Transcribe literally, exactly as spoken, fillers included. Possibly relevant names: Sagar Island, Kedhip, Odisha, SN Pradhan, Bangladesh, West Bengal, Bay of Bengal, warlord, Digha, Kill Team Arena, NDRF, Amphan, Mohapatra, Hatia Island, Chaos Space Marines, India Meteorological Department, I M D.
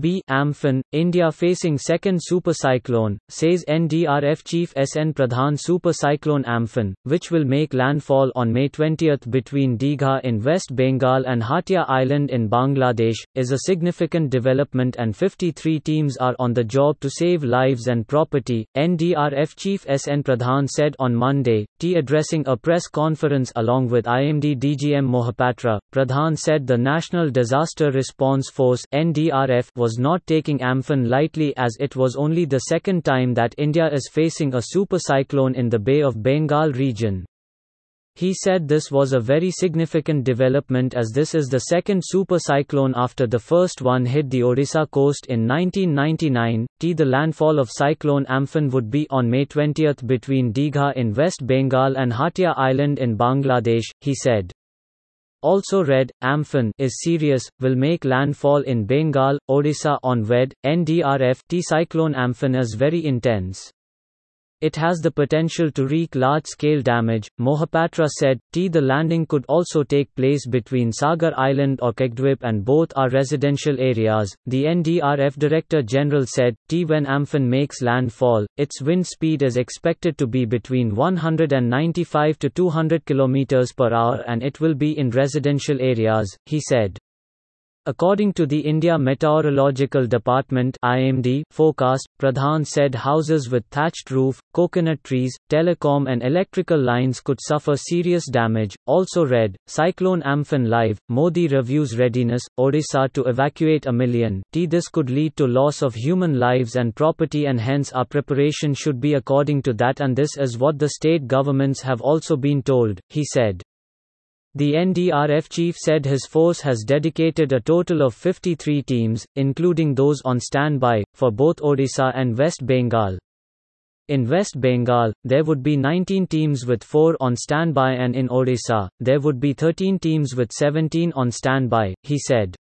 B. Amphan, India facing second supercyclone, says N D R F Chief S N Pradhan. Super cyclone Amphan, which will make landfall on May twentieth between Digha in West Bengal and Hatia Island in Bangladesh, is a significant development and fifty-three teams are on the job to save lives and property, N D R F Chief S N Pradhan said on Monday, T addressing a press conference along with I M D D G M Mohapatra. Pradhan said the National Disaster Response Force (N D R F) was not taking Amphan lightly, as it was only the second time that India is facing a supercyclone in the Bay of Bengal region. He said this was a very significant development as this is the second supercyclone after the first one hit the Odisha coast in nineteen ninety-nine. The landfall of cyclone Amphan would be on May twentieth between Digha in West Bengal and Hatia Island in Bangladesh, he said. Also read, Amphan is serious, will make landfall in Bengal, Odisha on Wednesday, N D R F. The cyclone Amphan is very intense. It has the potential to wreak large-scale damage, Mohapatra said. The landing could also take place between Sagar Island or Kedhip and both are residential areas, the N D R F Director General said. When Amphan makes landfall, its wind speed is expected to be between one hundred ninety-five to two hundred kilometers per hour and it will be in residential areas, he said. According to the India Meteorological Department I M D forecast, Pradhan said houses with thatched roof, coconut trees, telecom and electrical lines could suffer serious damage. Also read, Cyclone Amphan live, Modi reviews readiness, Odisha to evacuate a million. This could lead to loss of human lives and property and hence our preparation should be according to that and this is what the state governments have also been told, he said. The N D R F chief said his force has dedicated a total of fifty-three teams, including those on standby, for both Odisha and West Bengal. In West Bengal, there would be nineteen teams with four on standby and in Odisha, there would be thirteen teams with seventeen on standby, he said.